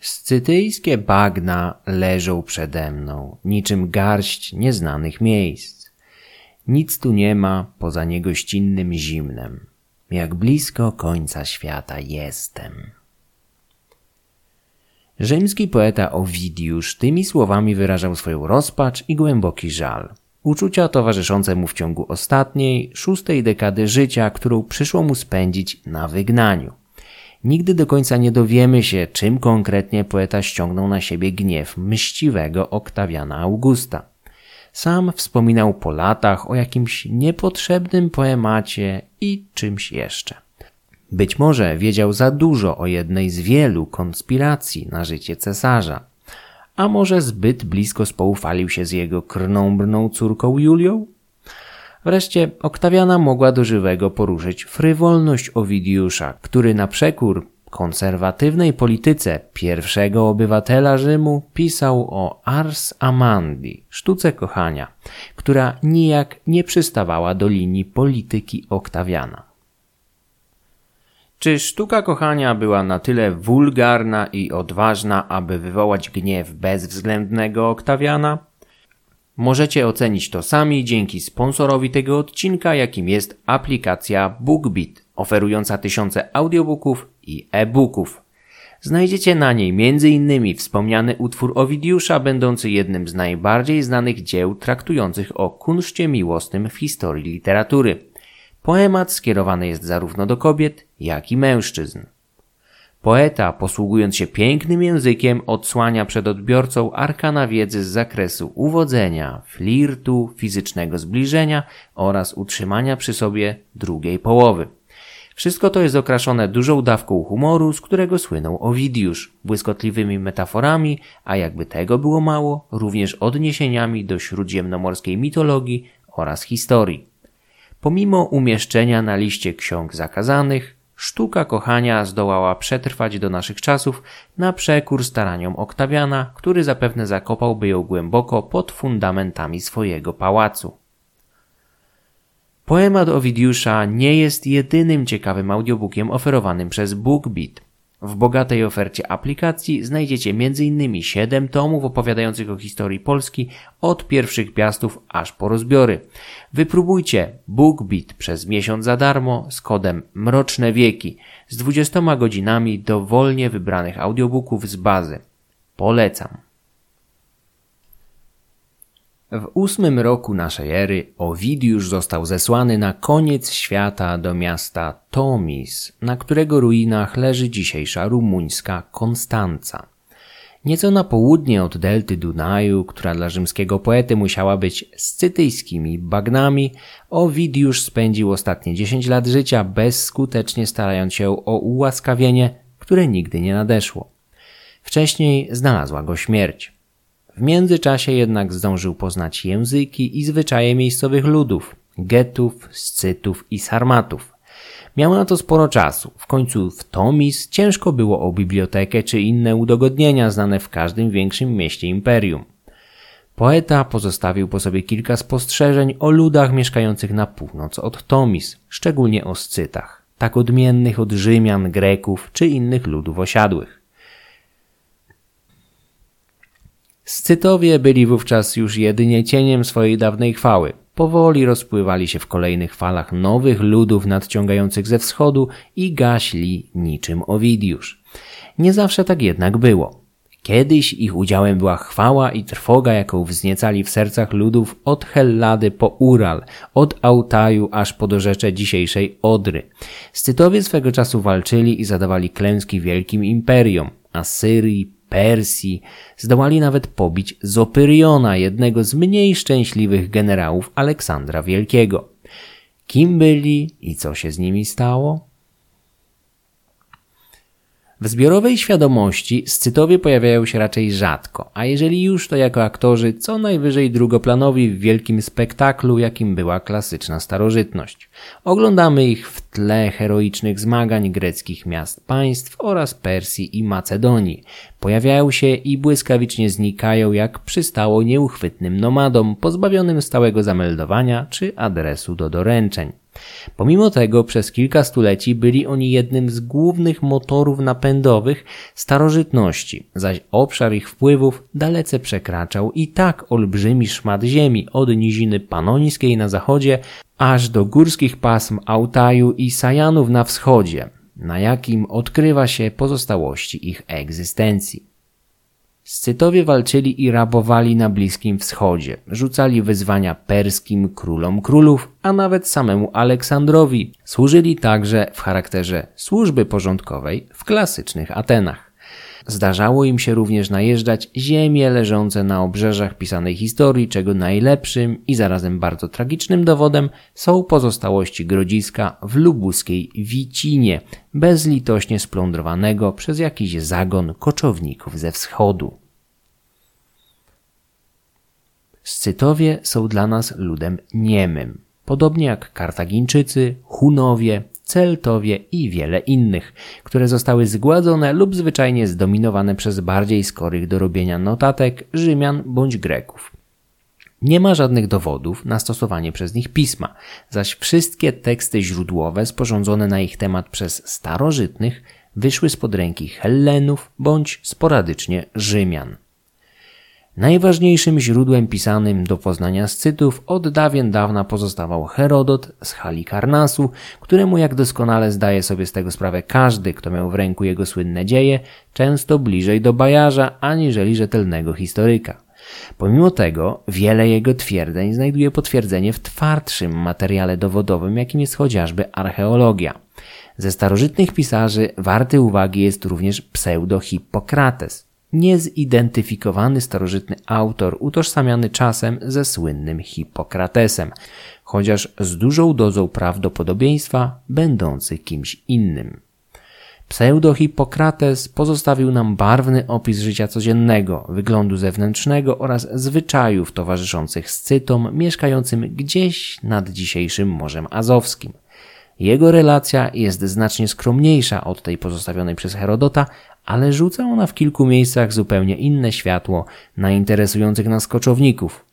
Scytyjskie bagna leżą przede mną, niczym garść nieznanych miejsc. Nic tu nie ma poza niegościnnym zimnem. Jak blisko końca świata jestem. Rzymski poeta Owidiusz tymi słowami wyrażał swoją rozpacz i głęboki żal. Uczucia towarzyszące mu w ciągu ostatniej, 6. dekady życia, którą przyszło mu spędzić na wygnaniu. Nigdy do końca nie dowiemy się, czym konkretnie poeta ściągnął na siebie gniew mściwego Oktawiana Augusta. Sam wspominał po latach o jakimś niepotrzebnym poemacie i czymś jeszcze. Być może wiedział za dużo o jednej z wielu konspiracji na życie cesarza, a może zbyt blisko spoufalił się z jego krnąbrną córką Julią? Wreszcie Oktawiana mogła do żywego poruszyć frywolność Owidiusza, który na przekór konserwatywnej polityce pierwszego obywatela Rzymu pisał o Ars Amandi, sztuce kochania, która nijak nie przystawała do linii polityki Oktawiana. Czy sztuka kochania była na tyle wulgarna i odważna, aby wywołać gniew bezwzględnego Oktawiana? Możecie ocenić to sami dzięki sponsorowi tego odcinka, jakim jest aplikacja BookBeat, oferująca tysiące audiobooków i e-booków. Znajdziecie na niej m.in. wspomniany utwór Owidiusza, będący jednym z najbardziej znanych dzieł traktujących o kunszcie miłosnym w historii literatury. Poemat skierowany jest zarówno do kobiet, jak i mężczyzn. Poeta, posługując się pięknym językiem, odsłania przed odbiorcą arkana wiedzy z zakresu uwodzenia, flirtu, fizycznego zbliżenia oraz utrzymania przy sobie drugiej połowy. Wszystko to jest okraszone dużą dawką humoru, z którego słynął Owidiusz, błyskotliwymi metaforami, a jakby tego było mało, również odniesieniami do śródziemnomorskiej mitologii oraz historii. Pomimo umieszczenia na liście ksiąg zakazanych, sztuka kochania zdołała przetrwać do naszych czasów na przekór staraniom Oktawiana, który zapewne zakopałby ją głęboko pod fundamentami swojego pałacu. Poemat Owidiusza nie jest jedynym ciekawym audiobookiem oferowanym przez BookBeat. W bogatej ofercie aplikacji znajdziecie m.in. 7 tomów opowiadających o historii Polski od pierwszych piastów aż po rozbiory. Wypróbujcie BookBeat przez miesiąc za darmo z kodem Mroczne Wieki z 20 godzinami dowolnie wybranych audiobooków z bazy. Polecam. W 8 roku naszej ery Owidiusz został zesłany na koniec świata do miasta Tomis, na którego ruinach leży dzisiejsza rumuńska Konstanca. Nieco na południe od delty Dunaju, która dla rzymskiego poety musiała być scytyjskimi bagnami, Owidiusz spędził ostatnie 10 lat życia bezskutecznie starając się o ułaskawienie, które nigdy nie nadeszło. Wcześniej znalazła go śmierć. W międzyczasie jednak zdążył poznać języki i zwyczaje miejscowych ludów, Getów, Scytów i Sarmatów. Miał na to sporo czasu. W końcu w Tomis ciężko było o bibliotekę czy inne udogodnienia znane w każdym większym mieście imperium. Poeta pozostawił po sobie kilka spostrzeżeń o ludach mieszkających na północ od Tomis, szczególnie o Scytach, tak odmiennych od Rzymian, Greków czy innych ludów osiadłych. Scytowie byli wówczas już jedynie cieniem swojej dawnej chwały. Powoli rozpływali się w kolejnych falach nowych ludów nadciągających ze wschodu i gaśli niczym Owidiusz. Nie zawsze tak jednak było. Kiedyś ich udziałem była chwała i trwoga, jaką wzniecali w sercach ludów od Hellady po Ural, od Altaju aż po dorzecze dzisiejszej Odry. Scytowie swego czasu walczyli i zadawali klęski wielkim imperiom, Asyrii, Persji, zdołali nawet pobić Zopyriona, jednego z mniej szczęśliwych generałów Aleksandra Wielkiego. Kim byli i co się z nimi stało? W zbiorowej świadomości Scytowie pojawiają się raczej rzadko, a jeżeli już, to jako aktorzy co najwyżej drugoplanowi w wielkim spektaklu, jakim była klasyczna starożytność. Oglądamy ich w tle heroicznych zmagań greckich miast-państw oraz Persji i Macedonii. Pojawiają się i błyskawicznie znikają, jak przystało nieuchwytnym nomadom pozbawionym stałego zameldowania czy adresu do doręczeń. Pomimo tego przez kilka stuleci byli oni jednym z głównych motorów napędowych starożytności, zaś obszar ich wpływów dalece przekraczał i tak olbrzymi szmat ziemi od niziny panońskiej na zachodzie aż do górskich pasm Altaju i Sajanów na wschodzie, na jakim odkrywa się pozostałości ich egzystencji. Scytowie walczyli i rabowali na Bliskim Wschodzie, rzucali wyzwania perskim królom królów, a nawet samemu Aleksandrowi. Służyli także w charakterze służby porządkowej w klasycznych Atenach. Zdarzało im się również najeżdżać ziemie leżące na obrzeżach pisanej historii, czego najlepszym i zarazem bardzo tragicznym dowodem są pozostałości grodziska w lubuskiej Wicinie, bezlitośnie splądrowanego przez jakiś zagon koczowników ze wschodu. Scytowie są dla nas ludem niemym, podobnie jak Kartagińczycy, Hunowie, Celtowie i wiele innych, które zostały zgładzone lub zwyczajnie zdominowane przez bardziej skorych do robienia notatek Rzymian bądź Greków. Nie ma żadnych dowodów na stosowanie przez nich pisma, zaś wszystkie teksty źródłowe sporządzone na ich temat przez starożytnych wyszły spod ręki Hellenów bądź sporadycznie Rzymian. Najważniejszym źródłem pisanym do poznania Scytów od dawien dawna pozostawał Herodot z Halikarnasu, któremu, jak doskonale zdaje sobie z tego sprawę każdy, kto miał w ręku jego słynne dzieje, często bliżej do bajarza aniżeli rzetelnego historyka. Pomimo tego wiele jego twierdzeń znajduje potwierdzenie w twardszym materiale dowodowym, jakim jest chociażby archeologia. Ze starożytnych pisarzy warty uwagi jest również pseudo-Hipokrates, niezidentyfikowany starożytny autor utożsamiany czasem ze słynnym Hipokratesem, chociaż z dużą dozą prawdopodobieństwa będący kimś innym. Pseudo-Hipokrates pozostawił nam barwny opis życia codziennego, wyglądu zewnętrznego oraz zwyczajów towarzyszących Scytom mieszkającym gdzieś nad dzisiejszym Morzem Azowskim. Jego relacja jest znacznie skromniejsza od tej pozostawionej przez Herodota, ale rzuca ona w kilku miejscach zupełnie inne światło na interesujących nas koczowników.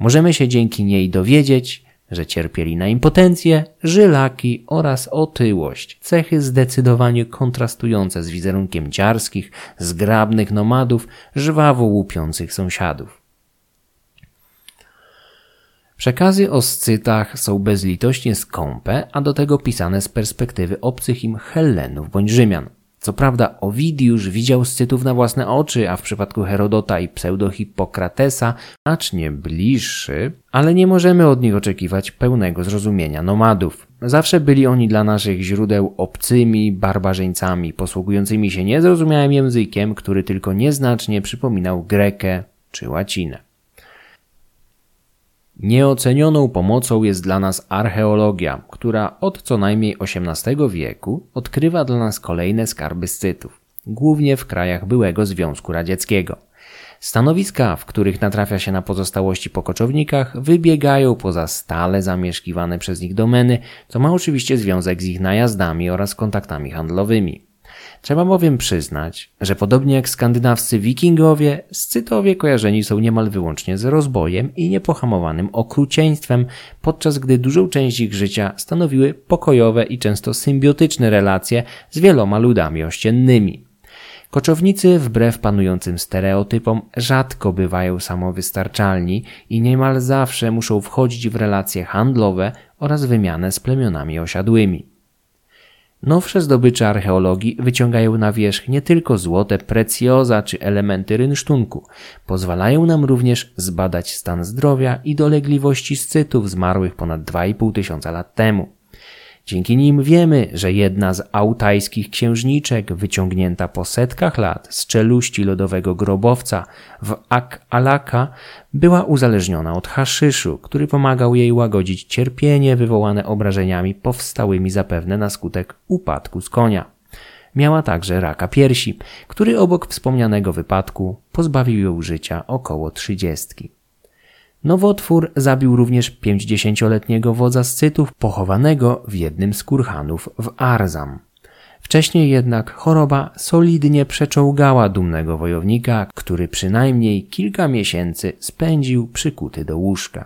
Możemy się dzięki niej dowiedzieć, że cierpieli na impotencję, żylaki oraz otyłość, cechy zdecydowanie kontrastujące z wizerunkiem dziarskich, zgrabnych nomadów, żwawo łupiących sąsiadów. Przekazy o Scytach są bezlitośnie skąpe, a do tego pisane z perspektywy obcych im Hellenów bądź Rzymian. Co prawda Owidiusz widział Scytów na własne oczy, a w przypadku Herodota i pseudo-Hipokratesa znacznie bliższy, ale nie możemy od nich oczekiwać pełnego zrozumienia nomadów. Zawsze byli oni dla naszych źródeł obcymi barbarzyńcami, posługującymi się niezrozumiałym językiem, który tylko nieznacznie przypominał grekę czy łacinę. Nieocenioną pomocą jest dla nas archeologia, która od co najmniej XVIII wieku odkrywa dla nas kolejne skarby Scytów, głównie w krajach byłego Związku Radzieckiego. Stanowiska, w których natrafia się na pozostałości po koczownikach, wybiegają poza stale zamieszkiwane przez nich domeny, co ma oczywiście związek z ich najazdami oraz kontaktami handlowymi. Trzeba bowiem przyznać, że podobnie jak skandynawscy wikingowie, Scytowie kojarzeni są niemal wyłącznie z rozbojem i niepohamowanym okrucieństwem, podczas gdy dużą część ich życia stanowiły pokojowe i często symbiotyczne relacje z wieloma ludami ościennymi. Koczownicy, wbrew panującym stereotypom, rzadko bywają samowystarczalni i niemal zawsze muszą wchodzić w relacje handlowe oraz wymianę z plemionami osiadłymi. Nowsze zdobycze archeologii wyciągają na wierzch nie tylko złote precjoza czy elementy rynsztunku. Pozwalają nam również zbadać stan zdrowia i dolegliwości Scytów zmarłych ponad 2500 lat temu. Dzięki nim wiemy, że jedna z autajskich księżniczek wyciągnięta po setkach lat z czeluści lodowego grobowca w Ak-Alaka była uzależniona od haszyszu, który pomagał jej łagodzić cierpienie wywołane obrażeniami powstałymi zapewne na skutek upadku z konia. Miała także raka piersi, który obok wspomnianego wypadku pozbawił ją życia około 30. Nowotwór zabił również 50-letniego wodza Scytów pochowanego w jednym z kurhanów w Arzam. Wcześniej jednak choroba solidnie przeczołgała dumnego wojownika, który przynajmniej kilka miesięcy spędził przykuty do łóżka.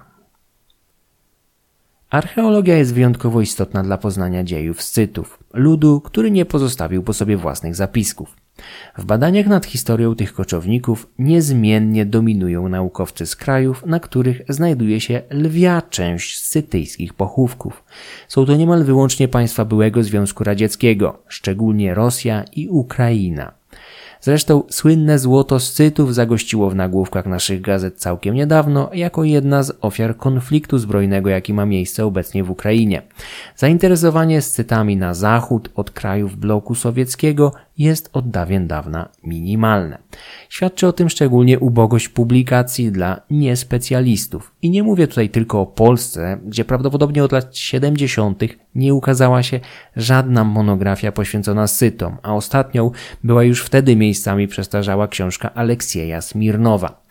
Archeologia jest wyjątkowo istotna dla poznania dziejów Scytów, ludu, który nie pozostawił po sobie własnych zapisków. W badaniach nad historią tych koczowników niezmiennie dominują naukowcy z krajów, na których znajduje się lwia część scytyjskich pochówków. Są to niemal wyłącznie państwa byłego Związku Radzieckiego, szczególnie Rosja i Ukraina. Zresztą słynne złoto Scytów zagościło w nagłówkach naszych gazet całkiem niedawno jako jedna z ofiar konfliktu zbrojnego, jaki ma miejsce obecnie w Ukrainie. Zainteresowanie Scytami na zachód od krajów bloku sowieckiego jest od dawien dawna minimalne. Świadczy o tym szczególnie ubogość publikacji dla niespecjalistów. I nie mówię tutaj tylko o Polsce, gdzie prawdopodobnie od lat 70. nie ukazała się żadna monografia poświęcona Scytom, a ostatnią była już wtedy miejscami przestarzała książka Aleksieja Smirnowa.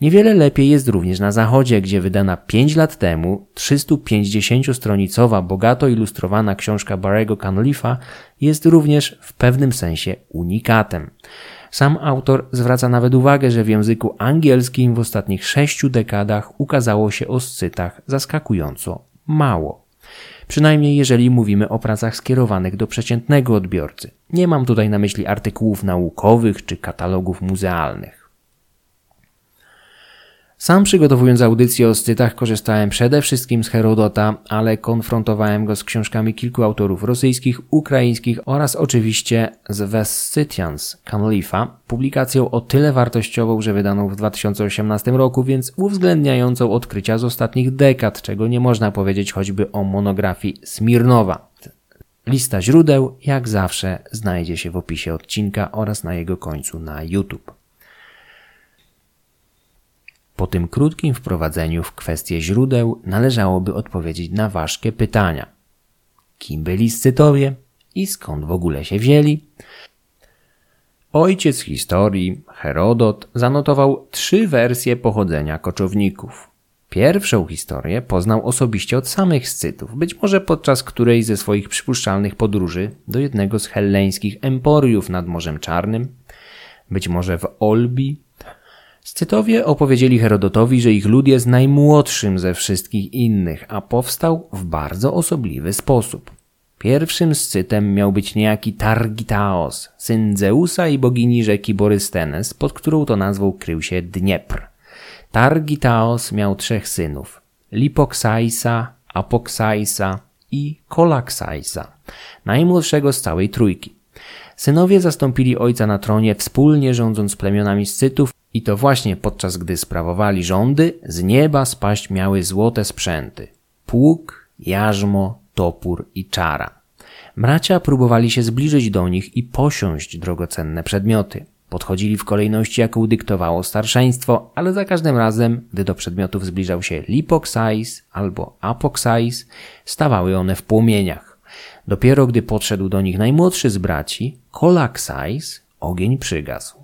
Niewiele lepiej jest również na Zachodzie, gdzie wydana 5 lat temu 350-stronicowa, bogato ilustrowana książka Barry'ego Cunliffa jest również w pewnym sensie unikatem. Sam autor zwraca nawet uwagę, że w języku angielskim w ostatnich 6 dekadach ukazało się o Scytach zaskakująco mało. Przynajmniej jeżeli mówimy o pracach skierowanych do przeciętnego odbiorcy. Nie mam tutaj na myśli artykułów naukowych czy katalogów muzealnych. Sam przygotowując audycję o Scytach korzystałem przede wszystkim z Herodota, ale konfrontowałem go z książkami kilku autorów rosyjskich, ukraińskich oraz oczywiście z Vescytians Cunliffa, publikacją o tyle wartościową, że wydaną w 2018 roku, więc uwzględniającą odkrycia z ostatnich dekad, czego nie można powiedzieć choćby o monografii Smirnowa. Lista źródeł, jak zawsze, znajdzie się w opisie odcinka oraz na jego końcu na YouTube. Po tym krótkim wprowadzeniu w kwestię źródeł należałoby odpowiedzieć na ważkie pytania. Kim byli Scytowie i skąd w ogóle się wzięli? Ojciec historii, Herodot, zanotował 3 wersje pochodzenia koczowników. Pierwszą historię poznał osobiście od samych Scytów, być może podczas której ze swoich przypuszczalnych podróży do jednego z helleńskich emporiów nad Morzem Czarnym, być może w Olbi. Scytowie opowiedzieli Herodotowi, że ich lud jest najmłodszym ze wszystkich innych, a powstał w bardzo osobliwy sposób. Pierwszym Scytem miał być niejaki Targitaos, syn Zeusa i bogini rzeki Borystenes, pod którą to nazwą krył się Dniepr. Targitaos miał 3 synów: Lipoksaisa, Apoksaisa i Kolaksaisa, najmłodszego z całej 3. Synowie zastąpili ojca na tronie, wspólnie rządząc plemionami Scytów, i to właśnie podczas gdy sprawowali rządy, z nieba spaść miały złote sprzęty: pług, jarzmo, topór i czara. Bracia próbowali się zbliżyć do nich i posiąść drogocenne przedmioty. Podchodzili w kolejności, jaką dyktowało starszeństwo, ale za każdym razem, gdy do przedmiotów zbliżał się Lipoksais albo Apoksais, stawały one w płomieniach. Dopiero gdy podszedł do nich najmłodszy z braci, Kolaksais, ogień przygasł.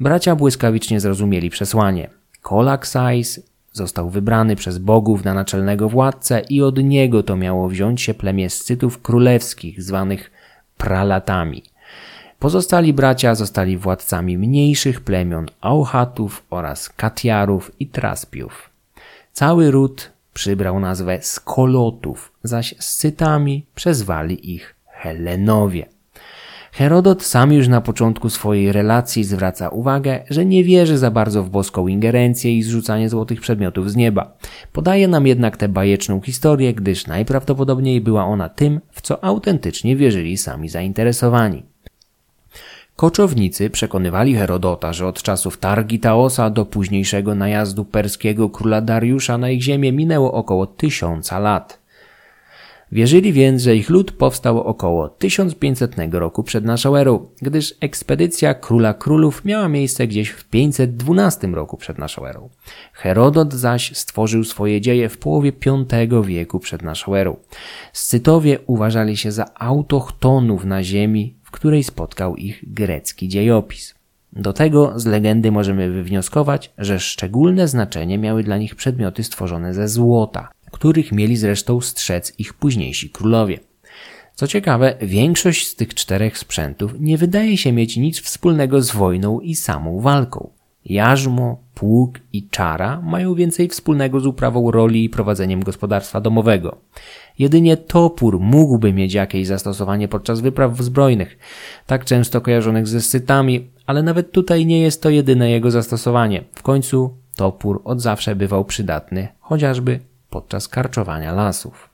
Bracia błyskawicznie zrozumieli przesłanie. Kolaksais został wybrany przez bogów na naczelnego władcę i od niego to miało wziąć się plemię Scytów królewskich, zwanych pralatami. Pozostali bracia zostali władcami mniejszych plemion Auchatów oraz Katiarów i Traspiów. Cały ród przybrał nazwę Skolotów, zaś Scytami przezwali ich Helenowie. Herodot sam już na początku swojej relacji zwraca uwagę, że nie wierzy za bardzo w boską ingerencję i zrzucanie złotych przedmiotów z nieba. Podaje nam jednak tę bajeczną historię, gdyż najprawdopodobniej była ona tym, w co autentycznie wierzyli sami zainteresowani. Koczownicy przekonywali Herodota, że od czasów Targitaosa do późniejszego najazdu perskiego króla Dariusza na ich ziemię minęło około 1000 lat. Wierzyli więc, że ich lud powstał około 1500 roku przed naszą erą, gdyż ekspedycja króla królów miała miejsce gdzieś w 512 roku przed naszą erą. Herodot zaś stworzył swoje dzieje w połowie V wieku przed naszą erą. Scytowie uważali się za autochtonów na ziemi, w której spotkał ich grecki dziejopis. Do tego z legendy możemy wywnioskować, że szczególne znaczenie miały dla nich przedmioty stworzone ze złota, których mieli zresztą strzec ich późniejsi królowie. Co ciekawe, większość z tych 4 sprzętów nie wydaje się mieć nic wspólnego z wojną i samą walką. Jarzmo, pług i czara mają więcej wspólnego z uprawą roli i prowadzeniem gospodarstwa domowego. Jedynie topór mógłby mieć jakieś zastosowanie podczas wypraw zbrojnych, tak często kojarzonych ze scytami, ale nawet tutaj nie jest to jedyne jego zastosowanie. W końcu topór od zawsze bywał przydatny, chociażby podczas karczowania lasów.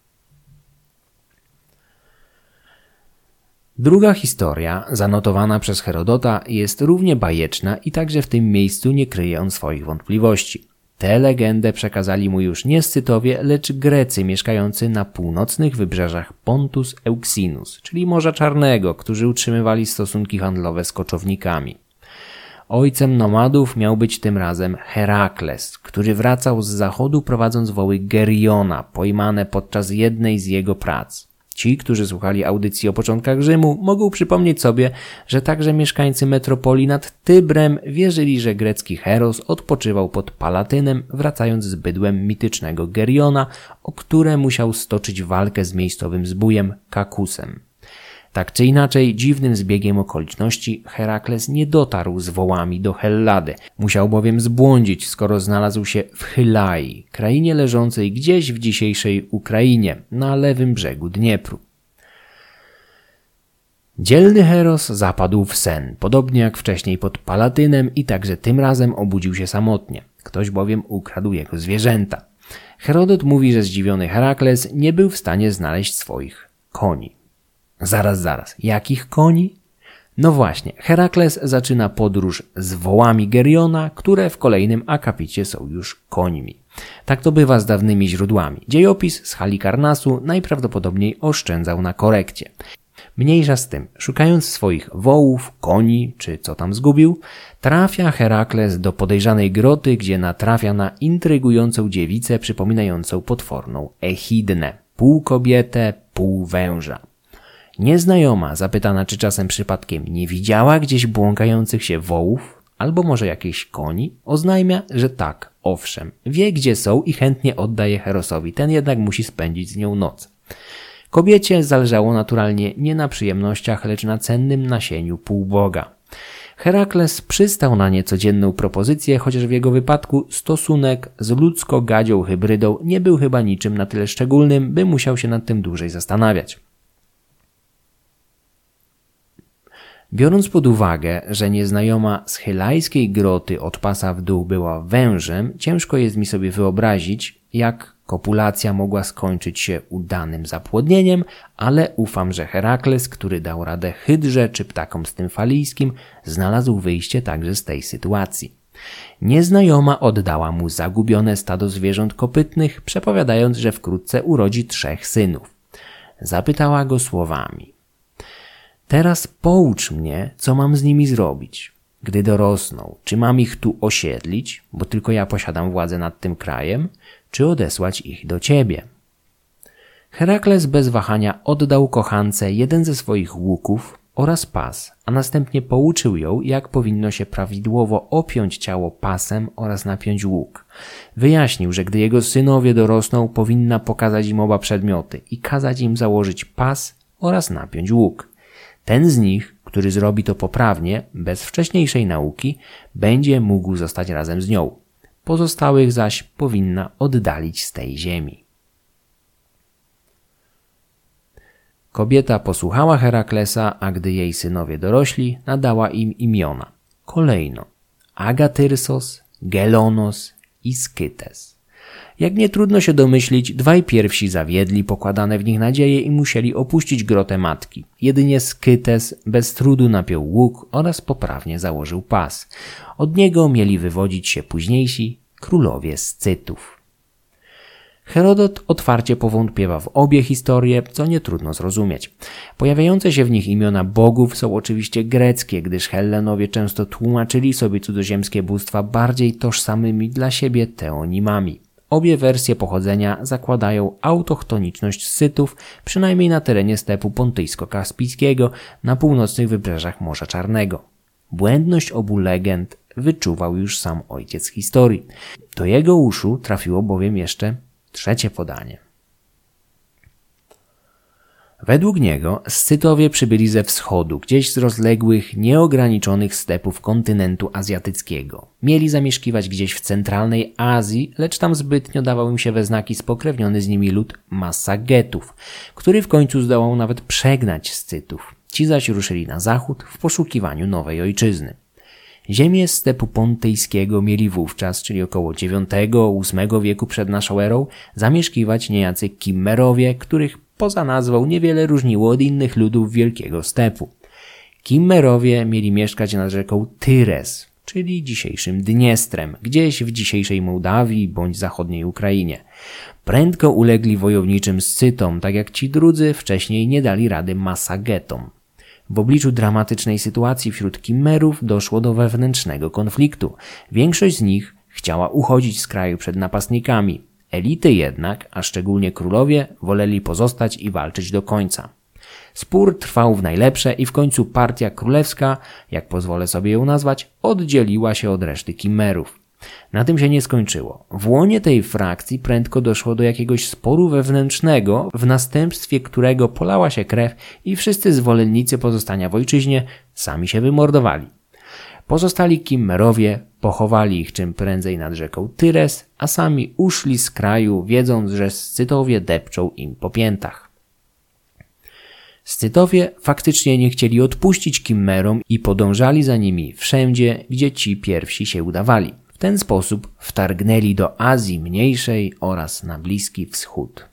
Druga historia, zanotowana przez Herodota, jest równie bajeczna i także w tym miejscu nie kryje on swoich wątpliwości. Tę legendę przekazali mu już nie Scytowie, lecz Grecy mieszkający na północnych wybrzeżach Pontus Euxinus, czyli Morza Czarnego, którzy utrzymywali stosunki handlowe z koczownikami. Ojcem nomadów miał być tym razem Herakles, który wracał z zachodu prowadząc woły Geriona, pojmane podczas jednej z jego prac. Ci, którzy słuchali audycji o początkach Rzymu, mogą przypomnieć sobie, że także mieszkańcy metropolii nad Tybrem wierzyli, że grecki heros odpoczywał pod Palatynem, wracając z bydłem mitycznego Geriona, o które musiał stoczyć walkę z miejscowym zbójem Kakusem. Tak czy inaczej, dziwnym zbiegiem okoliczności Herakles nie dotarł z wołami do Hellady. Musiał bowiem zbłądzić, skoro znalazł się w Chylai, krainie leżącej gdzieś w dzisiejszej Ukrainie, na lewym brzegu Dniepru. Dzielny heros zapadł w sen, podobnie jak wcześniej pod Palatynem, i także tym razem obudził się samotnie. Ktoś bowiem ukradł jego zwierzęta. Herodot mówi, że zdziwiony Herakles nie był w stanie znaleźć swoich koni. Zaraz, jakich koni? No właśnie, Herakles zaczyna podróż z wołami Geriona, które w kolejnym akapicie są już końmi. Tak to bywa z dawnymi źródłami. Dziejopis z Halikarnasu najprawdopodobniej oszczędzał na korekcie. Mniejsza z tym, szukając swoich wołów, koni czy co tam zgubił, trafia Herakles do podejrzanej groty, gdzie natrafia na intrygującą dziewicę przypominającą potworną Echidnę, pół kobietę, pół węża. Nieznajoma, zapytana czy czasem przypadkiem nie widziała gdzieś błąkających się wołów albo może jakichś koni, oznajmia, że tak, owszem, wie gdzie są i chętnie oddaje Herosowi, ten jednak musi spędzić z nią noc. Kobiecie zależało naturalnie nie na przyjemnościach, lecz na cennym nasieniu półboga. Herakles przystał na niecodzienną propozycję, chociaż w jego wypadku stosunek z ludzko-gadzią hybrydą nie był chyba niczym na tyle szczególnym, by musiał się nad tym dłużej zastanawiać. Biorąc pod uwagę, że nieznajoma z chylajskiej groty od pasa w dół była wężem, ciężko jest mi sobie wyobrazić, jak kopulacja mogła skończyć się udanym zapłodnieniem, ale ufam, że Herakles, który dał radę hydrze czy ptakom stymfalijskim, znalazł wyjście także z tej sytuacji. Nieznajoma oddała mu zagubione stado zwierząt kopytnych, przepowiadając, że wkrótce urodzi 3 synów. Zapytała go słowami: teraz poucz mnie, co mam z nimi zrobić, gdy dorosną, czy mam ich tu osiedlić, bo tylko ja posiadam władzę nad tym krajem, czy odesłać ich do ciebie. Herakles bez wahania oddał kochance jeden ze swoich łuków oraz pas, a następnie pouczył ją, jak powinno się prawidłowo opiąć ciało pasem oraz napiąć łuk. Wyjaśnił, że gdy jego synowie dorosną, powinna pokazać im oba przedmioty i kazać im założyć pas oraz napiąć łuk. Ten z nich, który zrobi to poprawnie, bez wcześniejszej nauki, będzie mógł zostać razem z nią. Pozostałych zaś powinna oddalić z tej ziemi. Kobieta posłuchała Heraklesa, a gdy jej synowie dorośli, nadała im imiona. Kolejno Agatyrsos, Gelonos i Skytes. Jak nie trudno się domyślić, 2 pierwsi zawiedli pokładane w nich nadzieje i musieli opuścić grotę matki. Jedynie Skytes bez trudu napiął łuk oraz poprawnie założył pas. Od niego mieli wywodzić się późniejsi królowie Scytów. Herodot otwarcie powątpiewa w obie historie, co nie trudno zrozumieć. Pojawiające się w nich imiona bogów są oczywiście greckie, gdyż Hellenowie często tłumaczyli sobie cudzoziemskie bóstwa bardziej tożsamymi dla siebie teonimami. Obie wersje pochodzenia zakładają autochtoniczność Scytów, przynajmniej na terenie stepu pontyjsko-kaspijskiego na północnych wybrzeżach Morza Czarnego. Błędność obu legend wyczuwał już sam ojciec historii. Do jego uszu trafiło bowiem jeszcze 3. podanie. Według niego Scytowie przybyli ze wschodu, gdzieś z rozległych, nieograniczonych stepów kontynentu azjatyckiego. Mieli zamieszkiwać gdzieś w centralnej Azji, lecz tam zbytnio dawał im się we znaki spokrewniony z nimi lud Massa Getów, który w końcu zdołał nawet przegnać Scytów. Ci zaś ruszyli na zachód w poszukiwaniu nowej ojczyzny. Ziemię stepu pontyjskiego mieli wówczas, czyli około IX–VIII wieku przed naszą erą, zamieszkiwać niejacy Kimmerowie, których poza nazwą niewiele różniło od innych ludów Wielkiego Stepu. Kimmerowie mieli mieszkać nad rzeką Tyres, czyli dzisiejszym Dniestrem, gdzieś w dzisiejszej Mołdawii bądź zachodniej Ukrainie. Prędko ulegli wojowniczym Scytom, tak jak ci drudzy wcześniej nie dali rady Massagetom. W obliczu dramatycznej sytuacji wśród Kimmerów doszło do wewnętrznego konfliktu. Większość z nich chciała uchodzić z kraju przed napastnikami. Elity jednak, a szczególnie królowie, woleli pozostać i walczyć do końca. Spór trwał w najlepsze i w końcu partia królewska, jak pozwolę sobie ją nazwać, oddzieliła się od reszty Kimmerów. Na tym się nie skończyło. W łonie tej frakcji prędko doszło do jakiegoś sporu wewnętrznego, w następstwie którego polała się krew i wszyscy zwolennicy pozostania w ojczyźnie sami się wymordowali. Pozostali Kimmerowie pochowali ich czym prędzej nad rzeką Tyres, a sami uszli z kraju, wiedząc, że Scytowie depczą im po piętach. Scytowie faktycznie nie chcieli odpuścić Kimmerom i podążali za nimi wszędzie, gdzie ci pierwsi się udawali. W ten sposób wtargnęli do Azji Mniejszej oraz na Bliski Wschód.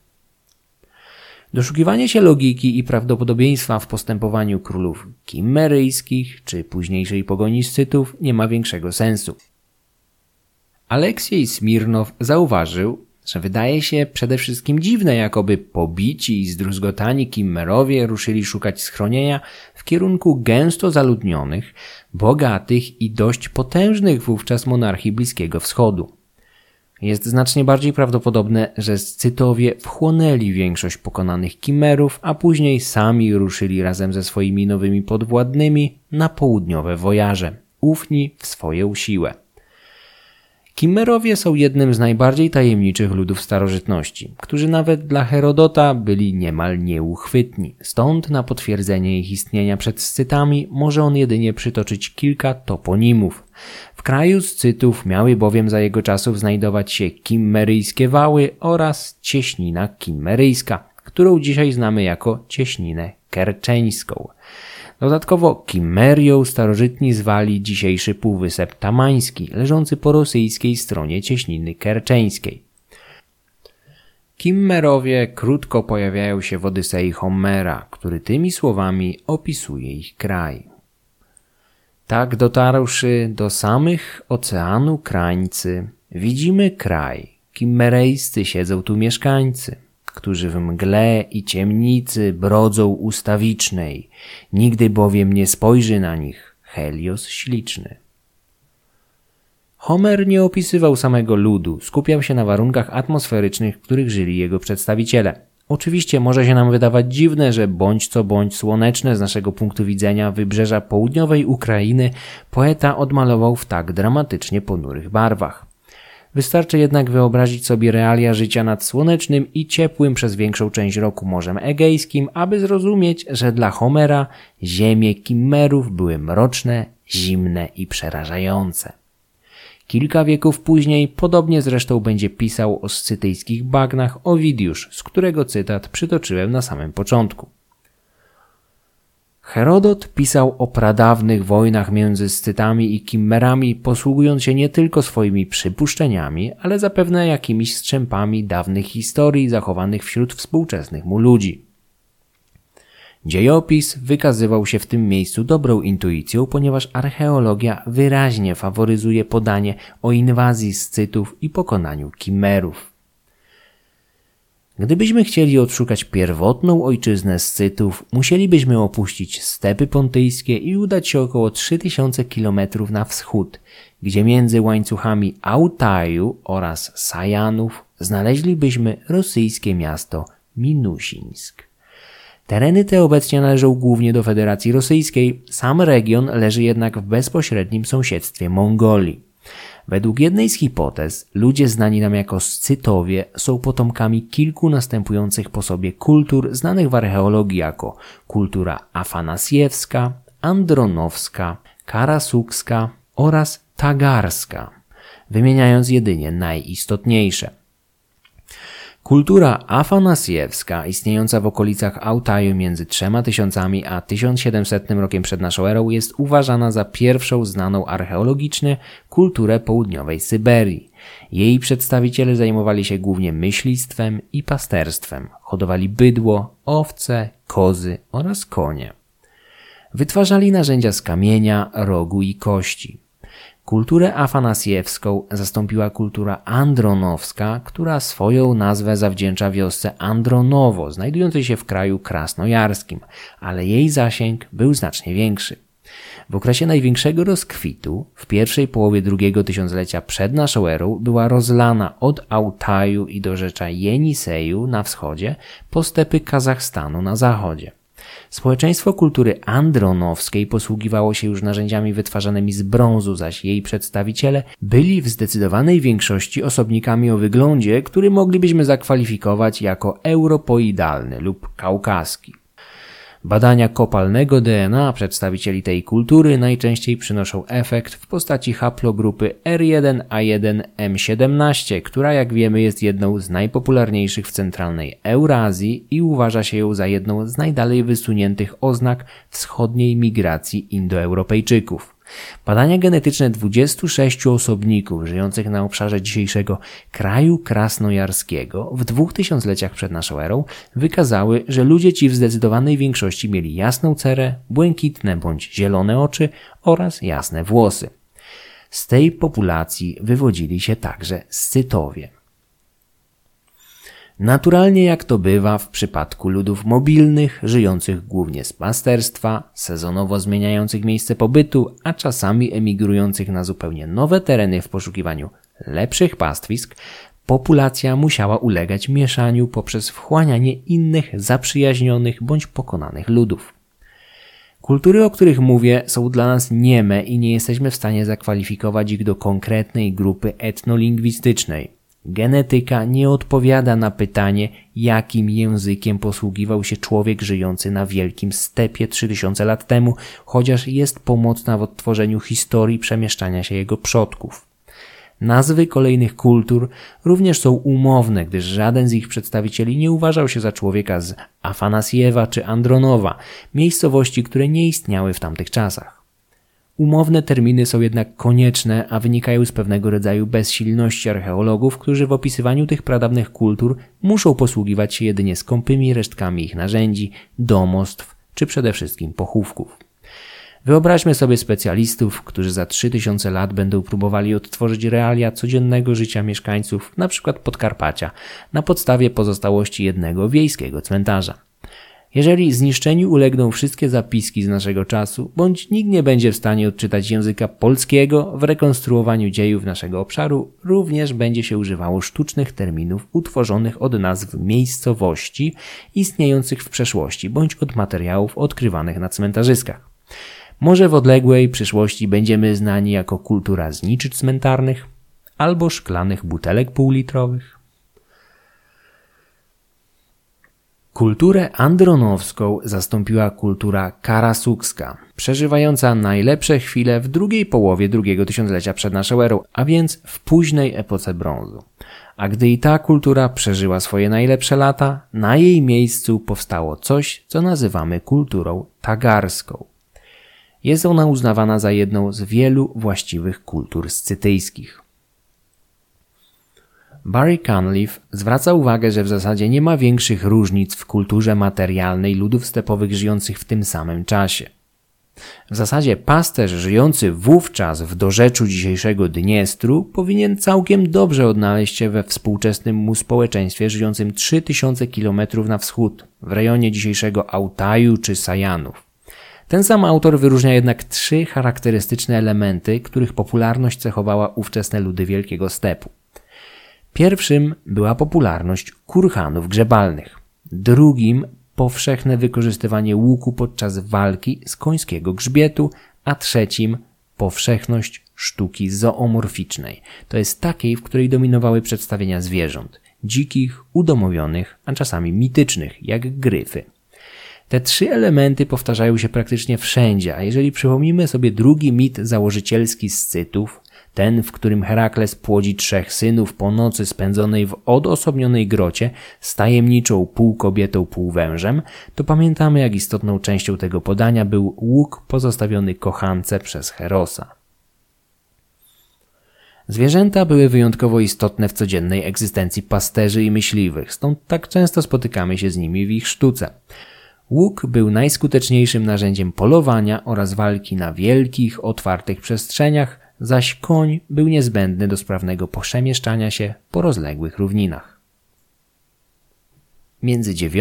Doszukiwanie się logiki i prawdopodobieństwa w postępowaniu królów kimmeryjskich czy późniejszej pogoni Scytów nie ma większego sensu. Aleksiej Smirnow zauważył, że wydaje się przede wszystkim dziwne, jakoby pobici i zdruzgotani Kimmerowie ruszyli szukać schronienia w kierunku gęsto zaludnionych, bogatych i dość potężnych wówczas monarchii Bliskiego Wschodu. Jest znacznie bardziej prawdopodobne, że Scytowie wchłonęli większość pokonanych Kimmerów, a później sami ruszyli razem ze swoimi nowymi podwładnymi na południowe wojaże, ufni w swoją siłę. Kimmerowie są jednym z najbardziej tajemniczych ludów starożytności, którzy nawet dla Herodota byli niemal nieuchwytni. Stąd na potwierdzenie ich istnienia przed Scytami może on jedynie przytoczyć kilka toponimów. W kraju Scytów miały bowiem za jego czasów znajdować się Kimmeryjskie Wały oraz Cieśnina Kimmeryjska, którą dzisiaj znamy jako Cieśninę Kerczeńską. Dodatkowo Kimmerią starożytni zwali dzisiejszy Półwysep Tamański, leżący po rosyjskiej stronie Cieśniny Kerczeńskiej. Kimmerowie krótko pojawiają się w Odysei Homera, który tymi słowami opisuje ich kraj. Tak dotarłszy do samych oceanu krańcy, widzimy kraj, kimmerejscy siedzą tu mieszkańcy, którzy w mgle i ciemnicy brodzą ustawicznej, nigdy bowiem nie spojrzy na nich Helios śliczny. Homer nie opisywał samego ludu, skupiał się na warunkach atmosferycznych, w których żyli jego przedstawiciele. Oczywiście może się nam wydawać dziwne, że bądź co bądź słoneczne z naszego punktu widzenia wybrzeża południowej Ukrainy poeta odmalował w tak dramatycznie ponurych barwach. Wystarczy jednak wyobrazić sobie realia życia nad słonecznym i ciepłym przez większą część roku Morzem Egejskim, aby zrozumieć, że dla Homera ziemie Kimmerów były mroczne, zimne i przerażające. Kilka wieków później podobnie zresztą będzie pisał o scytyjskich bagnach Owidiusz, z którego cytat przytoczyłem na samym początku. Herodot pisał o pradawnych wojnach między Scytami i Kimmerami, posługując się nie tylko swoimi przypuszczeniami, ale zapewne jakimiś strzępami dawnych historii zachowanych wśród współczesnych mu ludzi. Dziejopis wykazywał się w tym miejscu dobrą intuicją, ponieważ archeologia wyraźnie faworyzuje podanie o inwazji Scytów i pokonaniu Kimmerów. Gdybyśmy chcieli odszukać pierwotną ojczyznę Scytów, musielibyśmy opuścić stepy pontyjskie i udać się około 3000 km na wschód, gdzie między łańcuchami Autaju oraz Sajanów znaleźlibyśmy rosyjskie miasto Minusińsk. Tereny te obecnie należą głównie do Federacji Rosyjskiej, sam region leży jednak w bezpośrednim sąsiedztwie Mongolii. Według jednej z hipotez, ludzie znani nam jako Scytowie są potomkami kilku następujących po sobie kultur znanych w archeologii jako kultura afanasjewska, andronowska, karasukska oraz tagarska, wymieniając jedynie najistotniejsze. Kultura afanasjewska, istniejąca w okolicach Altaju między 3000 a 1700 rokiem przed naszą erą, jest uważana za pierwszą znaną archeologicznie kulturę południowej Syberii. Jej przedstawiciele zajmowali się głównie myślistwem i pasterstwem, hodowali bydło, owce, kozy oraz konie. Wytwarzali narzędzia z kamienia, rogu i kości. Kulturę afanasjewską zastąpiła kultura andronowska, która swoją nazwę zawdzięcza wiosce Andronowo, znajdującej się w kraju krasnojarskim, ale jej zasięg był znacznie większy. W okresie największego rozkwitu, w pierwszej połowie drugiego tysiąclecia przed naszą erą, była rozlana od Altaju i do rzecza Jeniseju na wschodzie, po stepy Kazachstanu na zachodzie. Społeczeństwo kultury andronowskiej posługiwało się już narzędziami wytwarzanymi z brązu, zaś jej przedstawiciele byli w zdecydowanej większości osobnikami o wyglądzie, który moglibyśmy zakwalifikować jako europoidalny lub kaukaski. Badania kopalnego DNA przedstawicieli tej kultury najczęściej przynoszą efekt w postaci haplogrupy R1A1M17, która, jak wiemy, jest jedną z najpopularniejszych w centralnej Eurazji i uważa się ją za jedną z najdalej wysuniętych oznak wschodniej migracji Indoeuropejczyków. Badania genetyczne 26 osobników żyjących na obszarze dzisiejszego kraju krasnojarskiego w 2000 przed naszą erą wykazały, że ludzie ci w zdecydowanej większości mieli jasną cerę, błękitne bądź zielone oczy oraz jasne włosy. Z tej populacji wywodzili się także Scytowie. Naturalnie, jak to bywa w przypadku ludów mobilnych, żyjących głównie z pasterstwa, sezonowo zmieniających miejsce pobytu, a czasami emigrujących na zupełnie nowe tereny w poszukiwaniu lepszych pastwisk, populacja musiała ulegać mieszaniu poprzez wchłanianie innych zaprzyjaźnionych bądź pokonanych ludów. Kultury, o których mówię, są dla nas nieme i nie jesteśmy w stanie zakwalifikować ich do konkretnej grupy etnolingwistycznej. Genetyka nie odpowiada na pytanie, jakim językiem posługiwał się człowiek żyjący na wielkim stepie 3000 lat temu, chociaż jest pomocna w odtworzeniu historii przemieszczania się jego przodków. Nazwy kolejnych kultur również są umowne, gdyż żaden z ich przedstawicieli nie uważał się za człowieka z Afanasjewa czy Andronowa, miejscowości, które nie istniały w tamtych czasach. Umowne terminy są jednak konieczne, a wynikają z pewnego rodzaju bezsilności archeologów, którzy w opisywaniu tych pradawnych kultur muszą posługiwać się jedynie skąpymi resztkami ich narzędzi, domostw czy przede wszystkim pochówków. Wyobraźmy sobie specjalistów, którzy za 3000 lat będą próbowali odtworzyć realia codziennego życia mieszkańców, np. Podkarpacia, na podstawie pozostałości jednego wiejskiego cmentarza. Jeżeli zniszczeniu ulegną wszystkie zapiski z naszego czasu, bądź nikt nie będzie w stanie odczytać języka polskiego, w rekonstruowaniu dziejów naszego obszaru również będzie się używało sztucznych terminów utworzonych od nazw miejscowości istniejących w przeszłości, bądź od materiałów odkrywanych na cmentarzyskach. Może w odległej przyszłości będziemy znani jako kultura zniczy cmentarnych albo szklanych butelek półlitrowych. Kulturę andronowską zastąpiła kultura karasukska, przeżywająca najlepsze chwile w drugiej połowie drugiego tysiąclecia przed naszą erą, a więc w późnej epoce brązu. A gdy i ta kultura przeżyła swoje najlepsze lata, na jej miejscu powstało coś, co nazywamy kulturą tagarską. Jest ona uznawana za jedną z wielu właściwych kultur scytyjskich. Barry Cunliffe zwraca uwagę, że w zasadzie nie ma większych różnic w kulturze materialnej ludów stepowych żyjących w tym samym czasie. W zasadzie pasterz żyjący wówczas w dorzeczu dzisiejszego Dniestru powinien całkiem dobrze odnaleźć się we współczesnym mu społeczeństwie żyjącym 3000 km na wschód, w rejonie dzisiejszego Altaju czy Sajanów. Ten sam autor wyróżnia jednak 3 charakterystyczne elementy, których popularność cechowała ówczesne ludy Wielkiego Stepu. Pierwszym była popularność kurhanów grzebalnych. Drugim powszechne wykorzystywanie łuku podczas walki z końskiego grzbietu, a trzecim powszechność sztuki zoomorficznej, to jest takiej, w której dominowały przedstawienia zwierząt, dzikich, udomowionych, a czasami mitycznych, jak gryfy. Te trzy elementy powtarzają się praktycznie wszędzie, a jeżeli przypomnimy sobie drugi mit założycielski Scytów, ten, w którym Herakles płodzi 3 synów po nocy spędzonej w odosobnionej grocie z tajemniczą pół kobietą, pół wężem, to pamiętamy, jak istotną częścią tego podania był łuk pozostawiony kochance przez Herosa. Zwierzęta były wyjątkowo istotne w codziennej egzystencji pasterzy i myśliwych, stąd tak często spotykamy się z nimi w ich sztuce. Łuk był najskuteczniejszym narzędziem polowania oraz walki na wielkich, otwartych przestrzeniach, zaś koń był niezbędny do sprawnego przemieszczania się po rozległych równinach. Między IX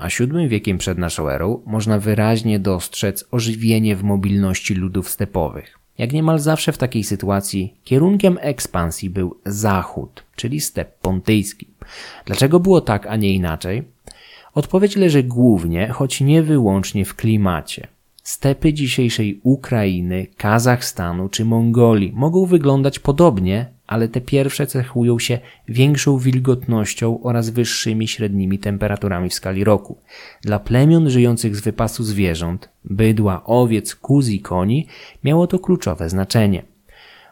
a VII wiekiem przed naszą erą można wyraźnie dostrzec ożywienie w mobilności ludów stepowych. Jak niemal zawsze w takiej sytuacji kierunkiem ekspansji był zachód, czyli step pontyjski. Dlaczego było tak, a nie inaczej? Odpowiedź leży głównie, choć nie wyłącznie w klimacie. Stepy dzisiejszej Ukrainy, Kazachstanu czy Mongolii mogą wyglądać podobnie, ale te pierwsze cechują się większą wilgotnością oraz wyższymi średnimi temperaturami w skali roku. Dla plemion żyjących z wypasu zwierząt, bydła, owiec, kóz i koni miało to kluczowe znaczenie.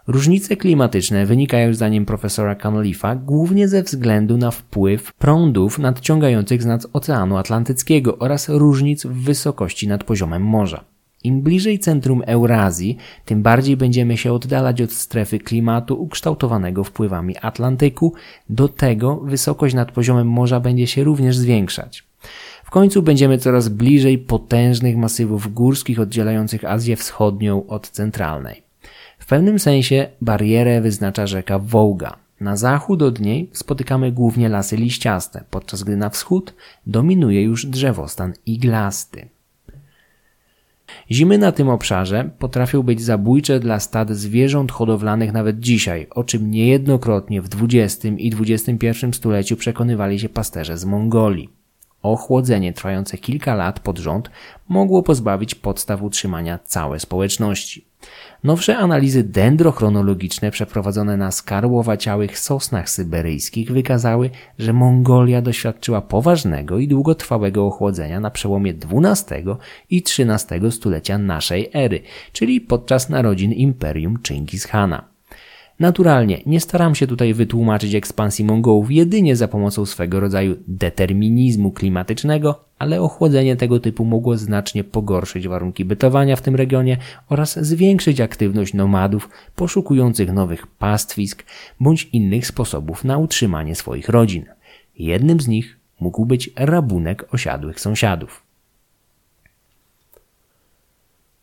Różnice klimatyczne wynikają zdaniem profesora Cunliffa głównie ze względu na wpływ prądów nadciągających z nad Oceanu Atlantyckiego oraz różnic w wysokości nad poziomem morza. Im bliżej centrum Eurazji, tym bardziej będziemy się oddalać od strefy klimatu ukształtowanego wpływami Atlantyku, do tego wysokość nad poziomem morza będzie się również zwiększać. W końcu będziemy coraz bliżej potężnych masywów górskich oddzielających Azję Wschodnią od centralnej. W pewnym sensie barierę wyznacza rzeka Wołga. Na zachód od niej spotykamy głównie lasy liściaste, podczas gdy na wschód dominuje już drzewostan iglasty. Zimy na tym obszarze potrafią być zabójcze dla stad zwierząt hodowlanych nawet dzisiaj, o czym niejednokrotnie w XX i XXI stuleciu przekonywali się pasterze z Mongolii. Ochłodzenie trwające kilka lat pod rząd mogło pozbawić podstaw utrzymania całej społeczności. Nowsze analizy dendrochronologiczne przeprowadzone na skarłowaciałych sosnach syberyjskich wykazały, że Mongolia doświadczyła poważnego i długotrwałego ochłodzenia na przełomie XII i XIII stulecia naszej ery, czyli podczas narodzin Imperium Chingis Hana. Naturalnie nie staram się tutaj wytłumaczyć ekspansji Mongołów jedynie za pomocą swego rodzaju determinizmu klimatycznego, ale ochłodzenie tego typu mogło znacznie pogorszyć warunki bytowania w tym regionie oraz zwiększyć aktywność nomadów poszukujących nowych pastwisk bądź innych sposobów na utrzymanie swoich rodzin. Jednym z nich mógł być rabunek osiadłych sąsiadów.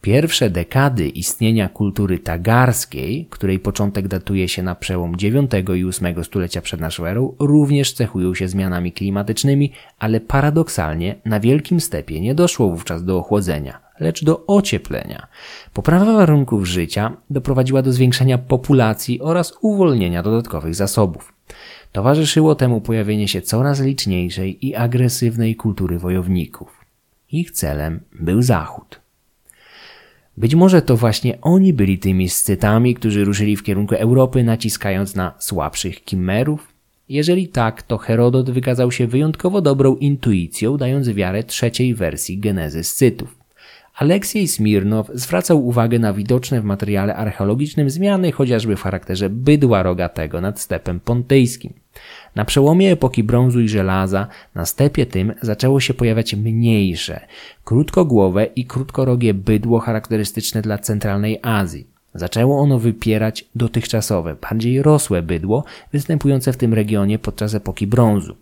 Pierwsze dekady istnienia kultury tagarskiej, której początek datuje się na przełom IX i VIII stulecia przed naszą erą, również cechują się zmianami klimatycznymi, ale paradoksalnie na wielkim stepie nie doszło wówczas do ochłodzenia, lecz do ocieplenia. Poprawa warunków życia doprowadziła do zwiększenia populacji oraz uwolnienia dodatkowych zasobów. Towarzyszyło temu pojawienie się coraz liczniejszej i agresywnej kultury wojowników. Ich celem był Zachód. Być może to właśnie oni byli tymi Scytami, którzy ruszyli w kierunku Europy, naciskając na słabszych Kimmerów? Jeżeli tak, to Herodot wykazał się wyjątkowo dobrą intuicją, dając wiarę trzeciej wersji genezy Scytów. Aleksiej Smirnow zwracał uwagę na widoczne w materiale archeologicznym zmiany chociażby w charakterze bydła rogatego nad stepem pontyjskim. Na przełomie epoki brązu i żelaza na stepie tym zaczęło się pojawiać mniejsze, krótkogłowe i krótkorogie bydło charakterystyczne dla centralnej Azji. Zaczęło ono wypierać dotychczasowe, bardziej rosłe bydło występujące w tym regionie podczas epoki brązu.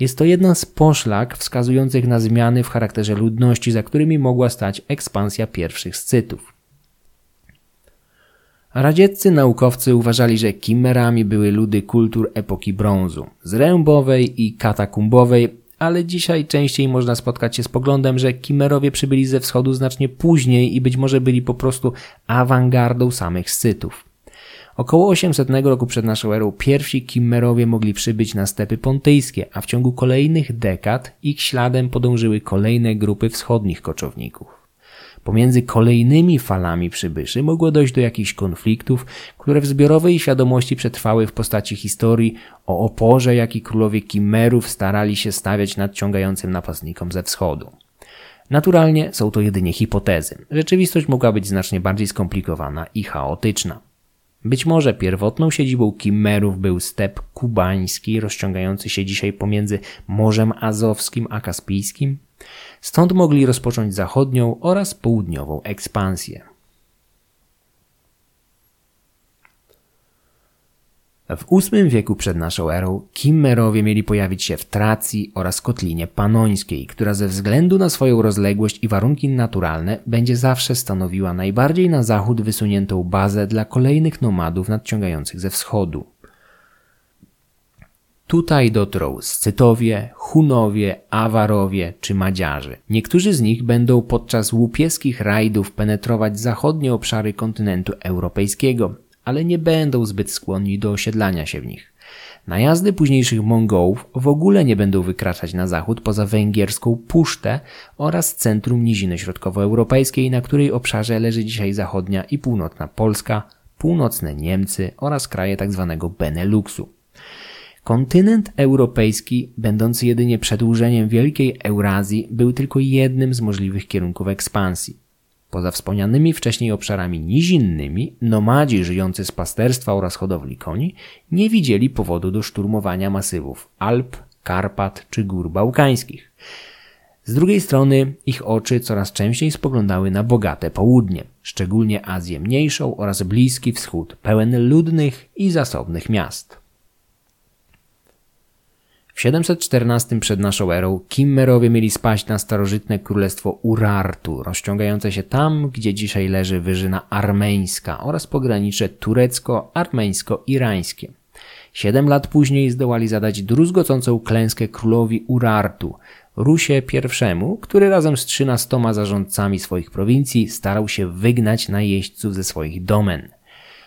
Jest to jedna z poszlak wskazujących na zmiany w charakterze ludności, za którymi mogła stać ekspansja pierwszych Scytów. Radzieccy naukowcy uważali, że Kimmerami były ludy kultur epoki brązu, zrębowej i katakumbowej, ale dzisiaj częściej można spotkać się z poglądem, że Kimmerowie przybyli ze wschodu znacznie później i być może byli po prostu awangardą samych Scytów. Około 800 roku przed naszą erą pierwsi Kimmerowie mogli przybyć na stepy pontyjskie, a w ciągu kolejnych dekad ich śladem podążyły kolejne grupy wschodnich koczowników. Pomiędzy kolejnymi falami przybyszy mogło dojść do jakichś konfliktów, które w zbiorowej świadomości przetrwały w postaci historii o oporze, jaki królowie Kimmerów starali się stawiać nadciągającym napastnikom ze wschodu. Naturalnie są to jedynie hipotezy. Rzeczywistość mogła być znacznie bardziej skomplikowana i chaotyczna. Być może pierwotną siedzibą Kimmerów był step kubański, rozciągający się dzisiaj pomiędzy Morzem Azowskim a Kaspijskim. Stąd mogli rozpocząć zachodnią oraz południową ekspansję. W VIII wieku przed naszą erą Kimmerowie mieli pojawić się w Tracji oraz Kotlinie Panońskiej, która ze względu na swoją rozległość i warunki naturalne będzie zawsze stanowiła najbardziej na zachód wysuniętą bazę dla kolejnych nomadów nadciągających ze wschodu. Tutaj dotrą Scytowie, Hunowie, Awarowie czy Madziarzy. Niektórzy z nich będą podczas łupieskich rajdów penetrować zachodnie obszary kontynentu europejskiego, ale nie będą zbyt skłonni do osiedlania się w nich. Najazdy późniejszych Mongołów w ogóle nie będą wykraczać na zachód poza węgierską Pusztę oraz centrum Niziny Środkowoeuropejskiej, na której obszarze leży dzisiaj zachodnia i północna Polska, północne Niemcy oraz kraje tzw. Beneluxu. Kontynent europejski, będący jedynie przedłużeniem Wielkiej Eurazji, był tylko jednym z możliwych kierunków ekspansji. Poza wspomnianymi wcześniej obszarami nizinnymi, nomadzi żyjący z pasterstwa oraz hodowli koni nie widzieli powodu do szturmowania masywów Alp, Karpat czy Gór Bałkańskich. Z drugiej strony ich oczy coraz częściej spoglądały na bogate południe, szczególnie Azję Mniejszą oraz Bliski Wschód, pełen ludnych i zasobnych miast. W 714 przed naszą erą Kimmerowie mieli spaść na starożytne królestwo Urartu, rozciągające się tam, gdzie dzisiaj leży Wyżyna Armeńska oraz pogranicze turecko-armeńsko-irańskie. 7 lat później zdołali zadać druzgocącą klęskę królowi Urartu, Rusie I, który razem z 13 zarządcami swoich prowincji starał się wygnać najeźdźców ze swoich domen.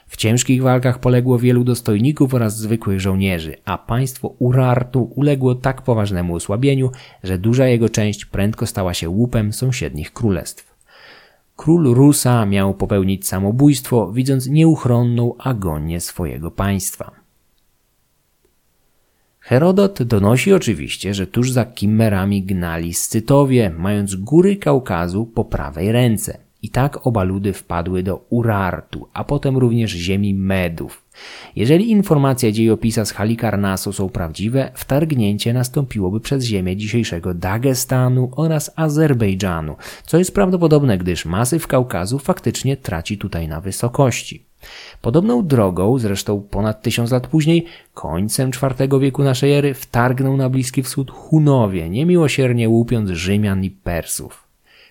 W ciężkich walkach poległo wielu dostojników oraz zwykłych żołnierzy, a państwo Urartu uległo tak poważnemu osłabieniu, że duża jego część prędko stała się łupem sąsiednich królestw. Król Rusa miał popełnić samobójstwo, widząc nieuchronną agonię swojego państwa. Herodot donosi oczywiście, że tuż za Kimmerami gnali Scytowie, mając góry Kaukazu po prawej ręce. I tak oba ludy wpadły do Urartu, a potem również ziemi Medów. Jeżeli informacje dziejopisa z Halikarnasu są prawdziwe, wtargnięcie nastąpiłoby przez ziemię dzisiejszego Dagestanu oraz Azerbejdżanu, co jest prawdopodobne, gdyż masyw Kaukazu faktycznie traci tutaj na wysokości. Podobną drogą, zresztą ponad 1000 lat później, końcem IV wieku naszej ery wtargnął na Bliski Wschód Hunowie, niemiłosiernie łupiąc Rzymian i Persów.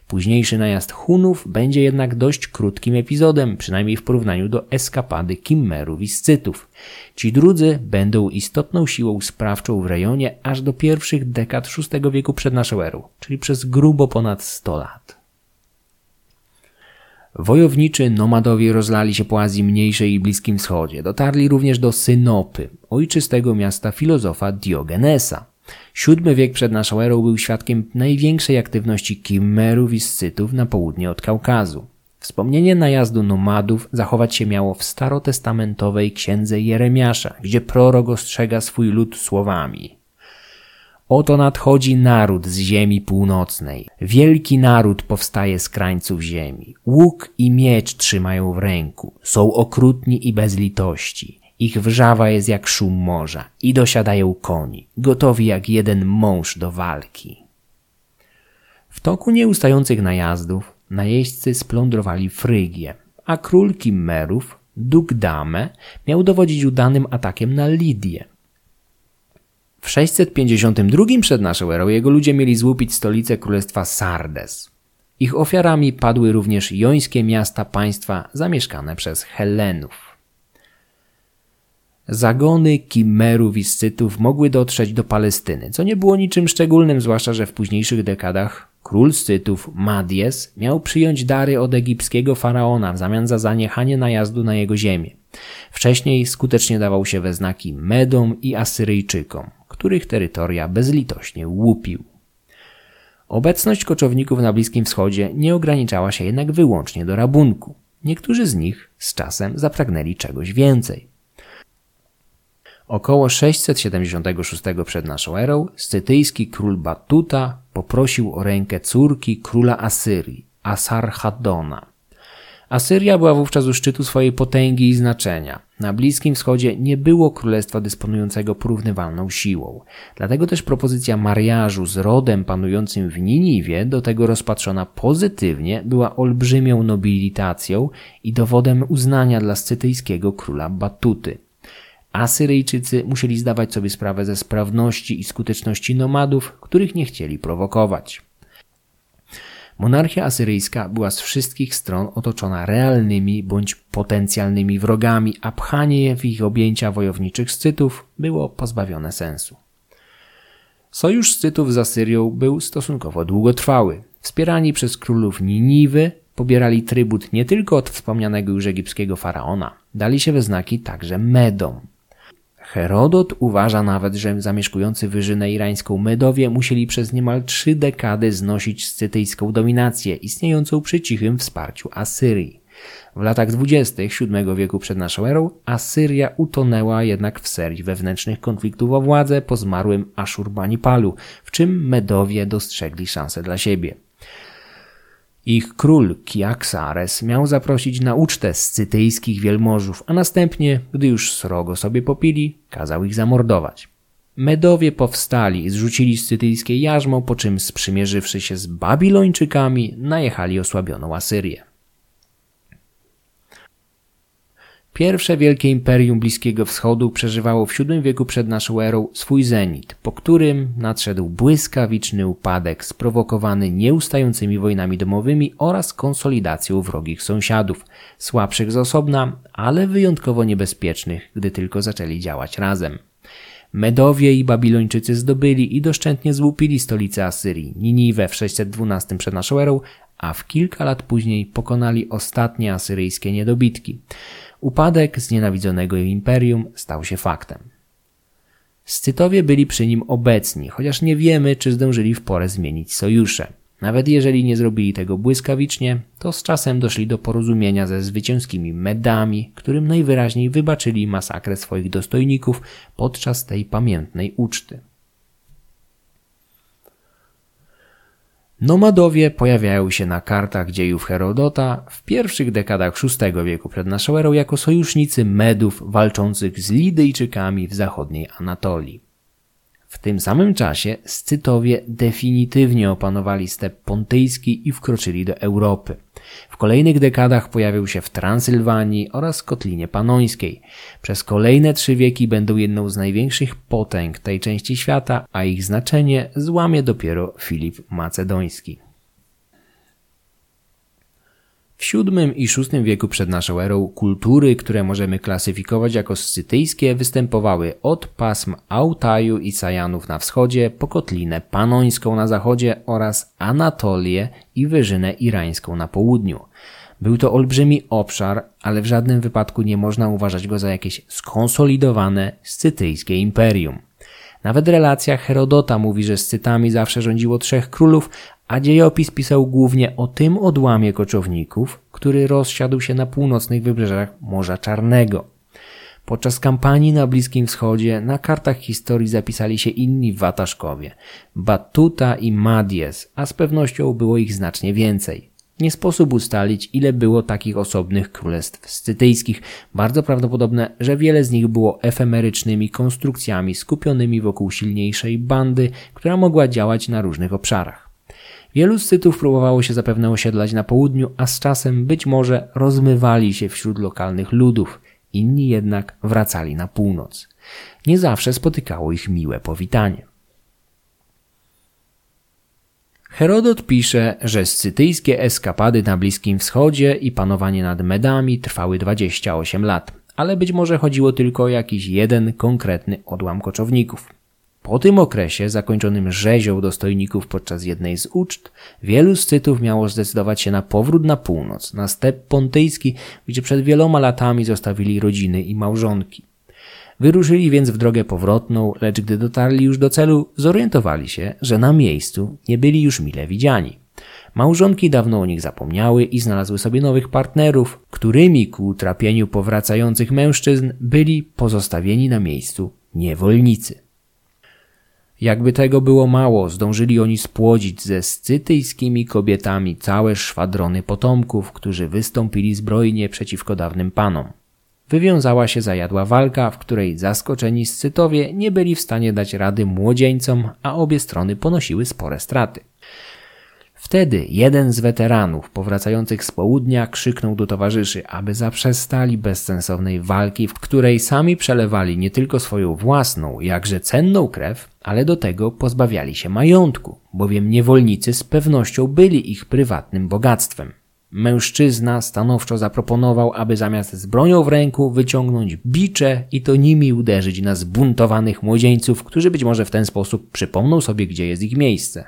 Późniejszy najazd Hunów będzie jednak dość krótkim epizodem, przynajmniej w porównaniu do eskapady Kimmerów i Scytów. Ci drudzy będą istotną siłą sprawczą w rejonie aż do pierwszych dekad VI wieku przed naszą erą, czyli przez grubo ponad 100 lat. Wojowniczy nomadowie rozlali się po Azji Mniejszej i Bliskim Wschodzie. Dotarli również do Synopy, ojczystego miasta filozofa Diogenesa. VII wiek przed naszą erą był świadkiem największej aktywności Kimmerów i Scytów na południe od Kaukazu. Wspomnienie najazdu nomadów zachować się miało w starotestamentowej księdze Jeremiasza, gdzie prorok ostrzega swój lud słowami: oto nadchodzi naród z ziemi północnej. Wielki naród powstaje z krańców ziemi. Łuk i miecz trzymają w ręku. Są okrutni i bez litości. Ich wrzawa jest jak szum morza i dosiadają koni, gotowi jak jeden mąż do walki. W toku nieustających najazdów najeźdźcy splądrowali Frygię, a król Kimmerów, Dugdame, miał dowodzić udanym atakiem na Lidię. W 652 przed naszą erą jego ludzie mieli złupić stolicę królestwa Sardes. Ich ofiarami padły również jońskie miasta państwa zamieszkane przez Hellenów. Zagony Kimmerów i Scytów mogły dotrzeć do Palestyny, co nie było niczym szczególnym, zwłaszcza że w późniejszych dekadach król Scytów, Madies, miał przyjąć dary od egipskiego faraona w zamian za zaniechanie najazdu na jego ziemię. Wcześniej skutecznie dawał się we znaki Medom i Asyryjczykom, których terytoria bezlitośnie łupił. Obecność koczowników na Bliskim Wschodzie nie ograniczała się jednak wyłącznie do rabunku. Niektórzy z nich z czasem zapragnęli czegoś więcej. Około 676 przed naszą erą scytyjski król Battuta poprosił o rękę córki króla Asyrii, Asarhadona. Asyria była wówczas u szczytu swojej potęgi i znaczenia. Na Bliskim Wschodzie nie było królestwa dysponującego porównywalną siłą. Dlatego też propozycja mariażu z rodem panującym w Niniwie, do tego rozpatrzona pozytywnie, była olbrzymią nobilitacją i dowodem uznania dla scytyjskiego króla Battuty. Asyryjczycy musieli zdawać sobie sprawę ze sprawności i skuteczności nomadów, których nie chcieli prowokować. Monarchia asyryjska była z wszystkich stron otoczona realnymi bądź potencjalnymi wrogami, a pchanie je w ich objęcia wojowniczych Scytów było pozbawione sensu. Sojusz Scytów z Asyrią był stosunkowo długotrwały. Wspierani przez królów Niniwy pobierali trybut nie tylko od wspomnianego już egipskiego faraona, dali się we znaki także Medom. Herodot uważa nawet, że zamieszkujący wyżynę irańską Medowie musieli przez niemal 3 dekady znosić scytyjską dominację istniejącą przy cichym wsparciu Asyrii. W latach 20. VII wieku przed naszą erą Asyria utonęła jednak w serii wewnętrznych konfliktów o władzę po zmarłym Aszurbanipallu, w czym Medowie dostrzegli szansę dla siebie. Ich król Kiaksares miał zaprosić na ucztę scytyjskich wielmożów, a następnie, gdy już srogo sobie popili, kazał ich zamordować. Medowie powstali, zrzucili scytyjskie jarzmo, po czym sprzymierzywszy się z Babilończykami, najechali osłabioną Asyrię. Pierwsze wielkie imperium Bliskiego Wschodu przeżywało w VII wieku przed naszą erą swój zenit, po którym nadszedł błyskawiczny upadek sprowokowany nieustającymi wojnami domowymi oraz konsolidacją wrogich sąsiadów, słabszych z osobna, ale wyjątkowo niebezpiecznych, gdy tylko zaczęli działać razem. Medowie i Babilończycy zdobyli i doszczętnie złupili stolicę Asyrii, Niniwę w 612 przed naszą erą, a w kilka lat później pokonali ostatnie asyryjskie niedobitki. Upadek znienawidzonego imperium stał się faktem. Scytowie byli przy nim obecni, chociaż nie wiemy, czy zdążyli w porę zmienić sojusze. Nawet jeżeli nie zrobili tego błyskawicznie, to z czasem doszli do porozumienia ze zwycięskimi Medami, którym najwyraźniej wybaczyli masakrę swoich dostojników podczas tej pamiętnej uczty. Nomadowie pojawiają się na kartach dziejów Herodota w pierwszych dekadach VI wieku przed naszą erą jako sojusznicy Medów walczących z Lidyjczykami w zachodniej Anatolii. W tym samym czasie Scytowie definitywnie opanowali step pontyjski i wkroczyli do Europy. W kolejnych dekadach pojawił się w Transylwanii oraz Kotlinie Panońskiej. Przez kolejne 3 wieki będą jedną z największych potęg tej części świata, a ich znaczenie złamie dopiero Filip Macedoński. W VII i VI wieku przed naszą erą kultury, które możemy klasyfikować jako scytyjskie, występowały od pasm Altaju i Sajanów na wschodzie, po Kotlinę Panońską na zachodzie oraz Anatolię i Wyżynę Irańską na południu. Był to olbrzymi obszar, ale w żadnym wypadku nie można uważać go za jakieś skonsolidowane scytyjskie imperium. Nawet relacja Herodota mówi, że Scytami zawsze rządziło 3 królów, a dziejopis pisał głównie o tym odłamie koczowników, który rozsiadł się na północnych wybrzeżach Morza Czarnego. Podczas kampanii na Bliskim Wschodzie na kartach historii zapisali się inni Wataszkowie, Battuta i Madies, a z pewnością było ich znacznie więcej. Nie sposób ustalić, ile było takich osobnych królestw scytyjskich. Bardzo prawdopodobne, że wiele z nich było efemerycznymi konstrukcjami skupionymi wokół silniejszej bandy, która mogła działać na różnych obszarach. Wielu Scytów próbowało się zapewne osiedlać na południu, a z czasem być może rozmywali się wśród lokalnych ludów, inni jednak wracali na północ. Nie zawsze spotykało ich miłe powitanie. Herodot pisze, że scytyjskie eskapady na Bliskim Wschodzie i panowanie nad Medami trwały 28 lat, ale być może chodziło tylko o jakiś jeden konkretny odłam koczowników. Po tym okresie, zakończonym rzezią dostojników podczas jednej z uczt, wielu Scytów miało zdecydować się na powrót na północ, na step pontyjski, gdzie przed wieloma latami zostawili rodziny i małżonki. Wyruszyli więc w drogę powrotną, lecz gdy dotarli już do celu, zorientowali się, że na miejscu nie byli już mile widziani. Małżonki dawno o nich zapomniały i znalazły sobie nowych partnerów, którymi ku trapieniu powracających mężczyzn byli pozostawieni na miejscu niewolnicy. Jakby tego było mało, zdążyli oni spłodzić ze scytyjskimi kobietami całe szwadrony potomków, którzy wystąpili zbrojnie przeciwko dawnym panom. Wywiązała się zajadła walka, w której zaskoczeni Scytowie nie byli w stanie dać rady młodzieńcom, a obie strony ponosiły spore straty. Wtedy jeden z weteranów powracających z południa krzyknął do towarzyszy, aby zaprzestali bezsensownej walki, w której sami przelewali nie tylko swoją własną, jakże cenną krew, ale do tego pozbawiali się majątku, bowiem niewolnicy z pewnością byli ich prywatnym bogactwem. Mężczyzna stanowczo zaproponował, aby zamiast z bronią w ręku wyciągnąć bicze i to nimi uderzyć na zbuntowanych młodzieńców, którzy być może w ten sposób przypomną sobie, gdzie jest ich miejsce.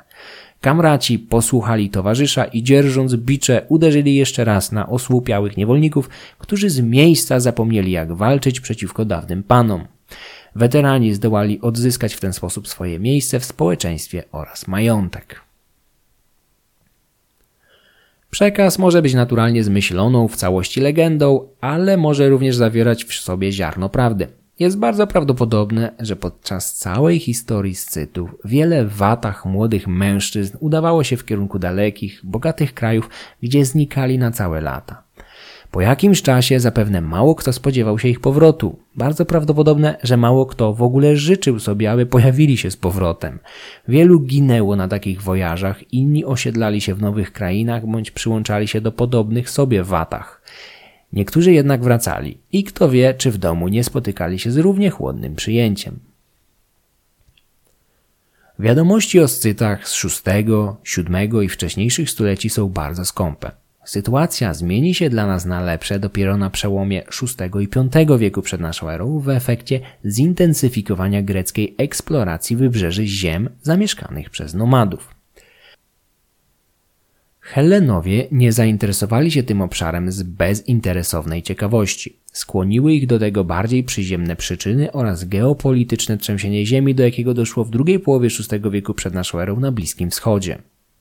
Kamraci posłuchali towarzysza i dzierżąc bicze uderzyli jeszcze raz na osłupiałych niewolników, którzy z miejsca zapomnieli, jak walczyć przeciwko dawnym panom. Weterani zdołali odzyskać w ten sposób swoje miejsce w społeczeństwie oraz majątek. Przekaz może być naturalnie zmyśloną w całości legendą, ale może również zawierać w sobie ziarno prawdy. Jest bardzo prawdopodobne, że podczas całej historii Scytów wiele watach młodych mężczyzn udawało się w kierunku dalekich, bogatych krajów, gdzie znikali na całe lata. Po jakimś czasie zapewne mało kto spodziewał się ich powrotu. Bardzo prawdopodobne, że mało kto w ogóle życzył sobie, aby pojawili się z powrotem. Wielu ginęło na takich wojażach, inni osiedlali się w nowych krainach bądź przyłączali się do podobnych sobie watach. Niektórzy jednak wracali i kto wie, czy w domu nie spotykali się z równie chłodnym przyjęciem. Wiadomości o Scytach z VI, VII i wcześniejszych stuleci są bardzo skąpe. Sytuacja zmieni się dla nas na lepsze dopiero na przełomie VI i V wieku przed naszą erą w efekcie zintensyfikowania greckiej eksploracji wybrzeży ziem zamieszkanych przez nomadów. Helenowie nie zainteresowali się tym obszarem z bezinteresownej ciekawości. Skłoniły ich do tego bardziej przyziemne przyczyny oraz geopolityczne trzęsienie ziemi, do jakiego doszło w drugiej połowie VI wieku przed naszą erą na Bliskim Wschodzie.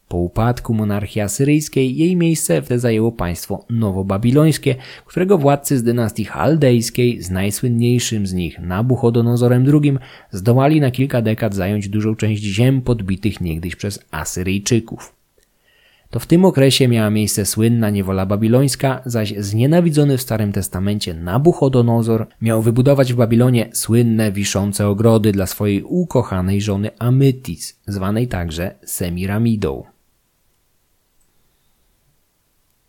Po upadku monarchii asyryjskiej jej miejsce wtedy zajęło państwo nowobabilońskie, którego władcy z dynastii chaldejskiej, z najsłynniejszym z nich Nabuchodonozorem II, zdołali na kilka dekad zająć dużą część ziem podbitych niegdyś przez Asyryjczyków. To w tym okresie miała miejsce słynna niewola babilońska, zaś znienawidzony w Starym Testamencie Nabuchodonozor miał wybudować w Babilonie słynne wiszące ogrody dla swojej ukochanej żony Amytis, zwanej także Semiramidą.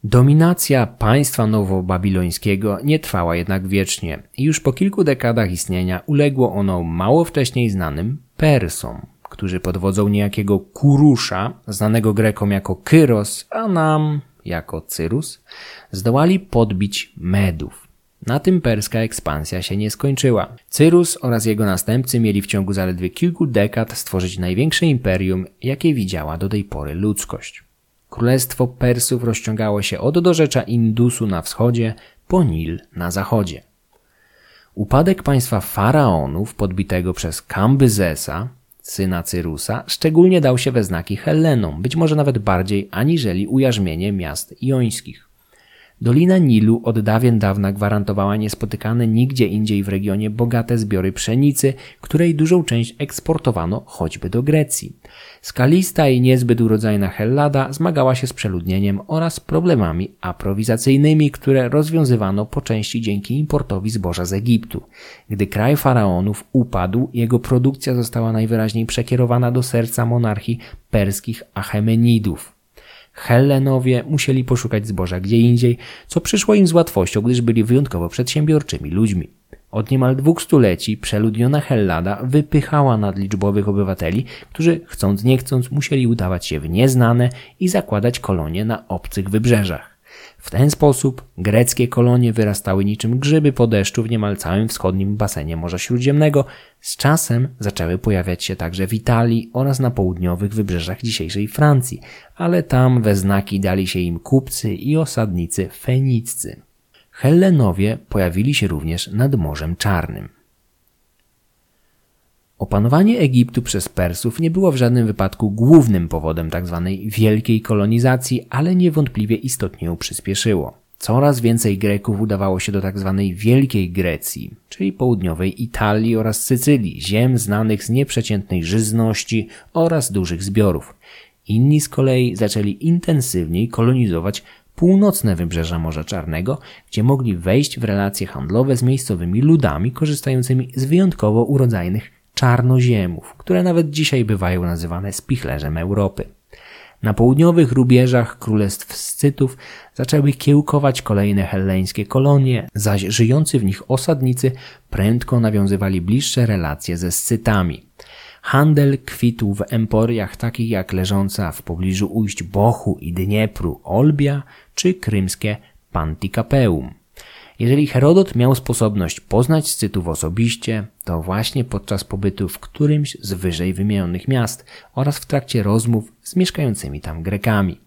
Dominacja państwa nowobabilońskiego nie trwała jednak wiecznie i już po kilku dekadach istnienia uległo ono mało wcześniej znanym Persom, którzy pod wodzą niejakiego Kurusza, znanego Grekom jako Kyros, a nam jako Cyrus, zdołali podbić Medów. Na tym perska ekspansja się nie skończyła. Cyrus oraz jego następcy mieli w ciągu zaledwie kilku dekad stworzyć największe imperium, jakie widziała do tej pory ludzkość. Królestwo Persów rozciągało się od dorzecza Indusu na wschodzie po Nil na zachodzie. Upadek państwa faraonów podbitego przez Kambzesa, syna Cyrusa, szczególnie dał się we znaki Helenom, być może nawet bardziej aniżeli ujarzmienie miast jońskich. Dolina Nilu od dawien dawna gwarantowała niespotykane nigdzie indziej w regionie bogate zbiory pszenicy, której dużą część eksportowano choćby do Grecji. Skalista i niezbyt urodzajna Hellada zmagała się z przeludnieniem oraz problemami aprowizacyjnymi, które rozwiązywano po części dzięki importowi zboża z Egiptu. Gdy kraj faraonów upadł, jego produkcja została najwyraźniej przekierowana do serca monarchii perskich Achemenidów. Helenowie musieli poszukać zboża gdzie indziej, co przyszło im z łatwością, gdyż byli wyjątkowo przedsiębiorczymi ludźmi. Od niemal 200 leci przeludniona Hellada wypychała nadliczbowych obywateli, którzy chcąc nie chcąc musieli udawać się w nieznane i zakładać kolonie na obcych wybrzeżach. W ten sposób greckie kolonie wyrastały niczym grzyby po deszczu w niemal całym wschodnim basenie Morza Śródziemnego. Z czasem zaczęły pojawiać się także w Italii oraz na południowych wybrzeżach dzisiejszej Francji, ale tam we znaki dali się im kupcy i osadnicy feniccy. Hellenowie pojawili się również nad Morzem Czarnym. Opanowanie Egiptu przez Persów nie było w żadnym wypadku głównym powodem tzw. wielkiej kolonizacji, ale niewątpliwie istotnie ją przyspieszyło. Coraz więcej Greków udawało się do tzw. Wielkiej Grecji, czyli południowej Italii oraz Sycylii, ziem znanych z nieprzeciętnej żyzności oraz dużych zbiorów. Inni z kolei zaczęli intensywniej kolonizować północne wybrzeża Morza Czarnego, gdzie mogli wejść w relacje handlowe z miejscowymi ludami korzystającymi z wyjątkowo urodzajnych czarnoziemów, które nawet dzisiaj bywają nazywane spichlerzem Europy. Na południowych rubieżach królestw Scytów zaczęły kiełkować kolejne helleńskie kolonie, zaś żyjący w nich osadnicy prędko nawiązywali bliższe relacje ze Scytami. Handel kwitł w emporiach takich jak leżąca w pobliżu ujść Bochu i Dniepru Olbia czy krymskie Pantikapeum. Jeżeli Herodot miał sposobność poznać Scytów osobiście, to właśnie podczas pobytu w którymś z wyżej wymienionych miast oraz w trakcie rozmów z mieszkającymi tam Grekami.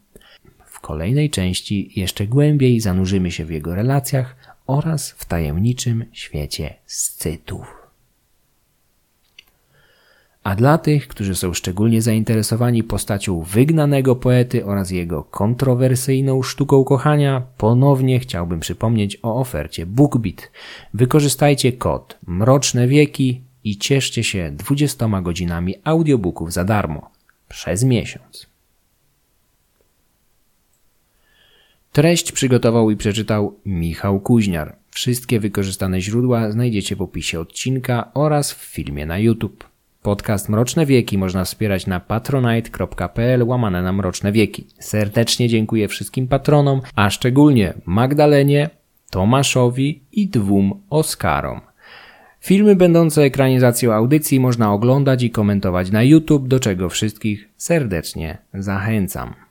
W kolejnej części jeszcze głębiej zanurzymy się w jego relacjach oraz w tajemniczym świecie Scytów. A dla tych, którzy są szczególnie zainteresowani postacią wygnanego poety oraz jego kontrowersyjną sztuką kochania, ponownie chciałbym przypomnieć o ofercie BookBeat. Wykorzystajcie kod Mroczne Wieki i cieszcie się 20 godzinami audiobooków za darmo przez miesiąc. Treść przygotował i przeczytał Michał Kuźniar. Wszystkie wykorzystane źródła znajdziecie w opisie odcinka oraz w filmie na YouTube. Podcast Mroczne Wieki można wspierać na patronite.pl/Mroczne Wieki. Serdecznie dziękuję wszystkim patronom, a szczególnie Magdalenie, Tomaszowi i 2 Oskarom. Filmy będące ekranizacją audycji można oglądać i komentować na YouTube, do czego wszystkich serdecznie zachęcam.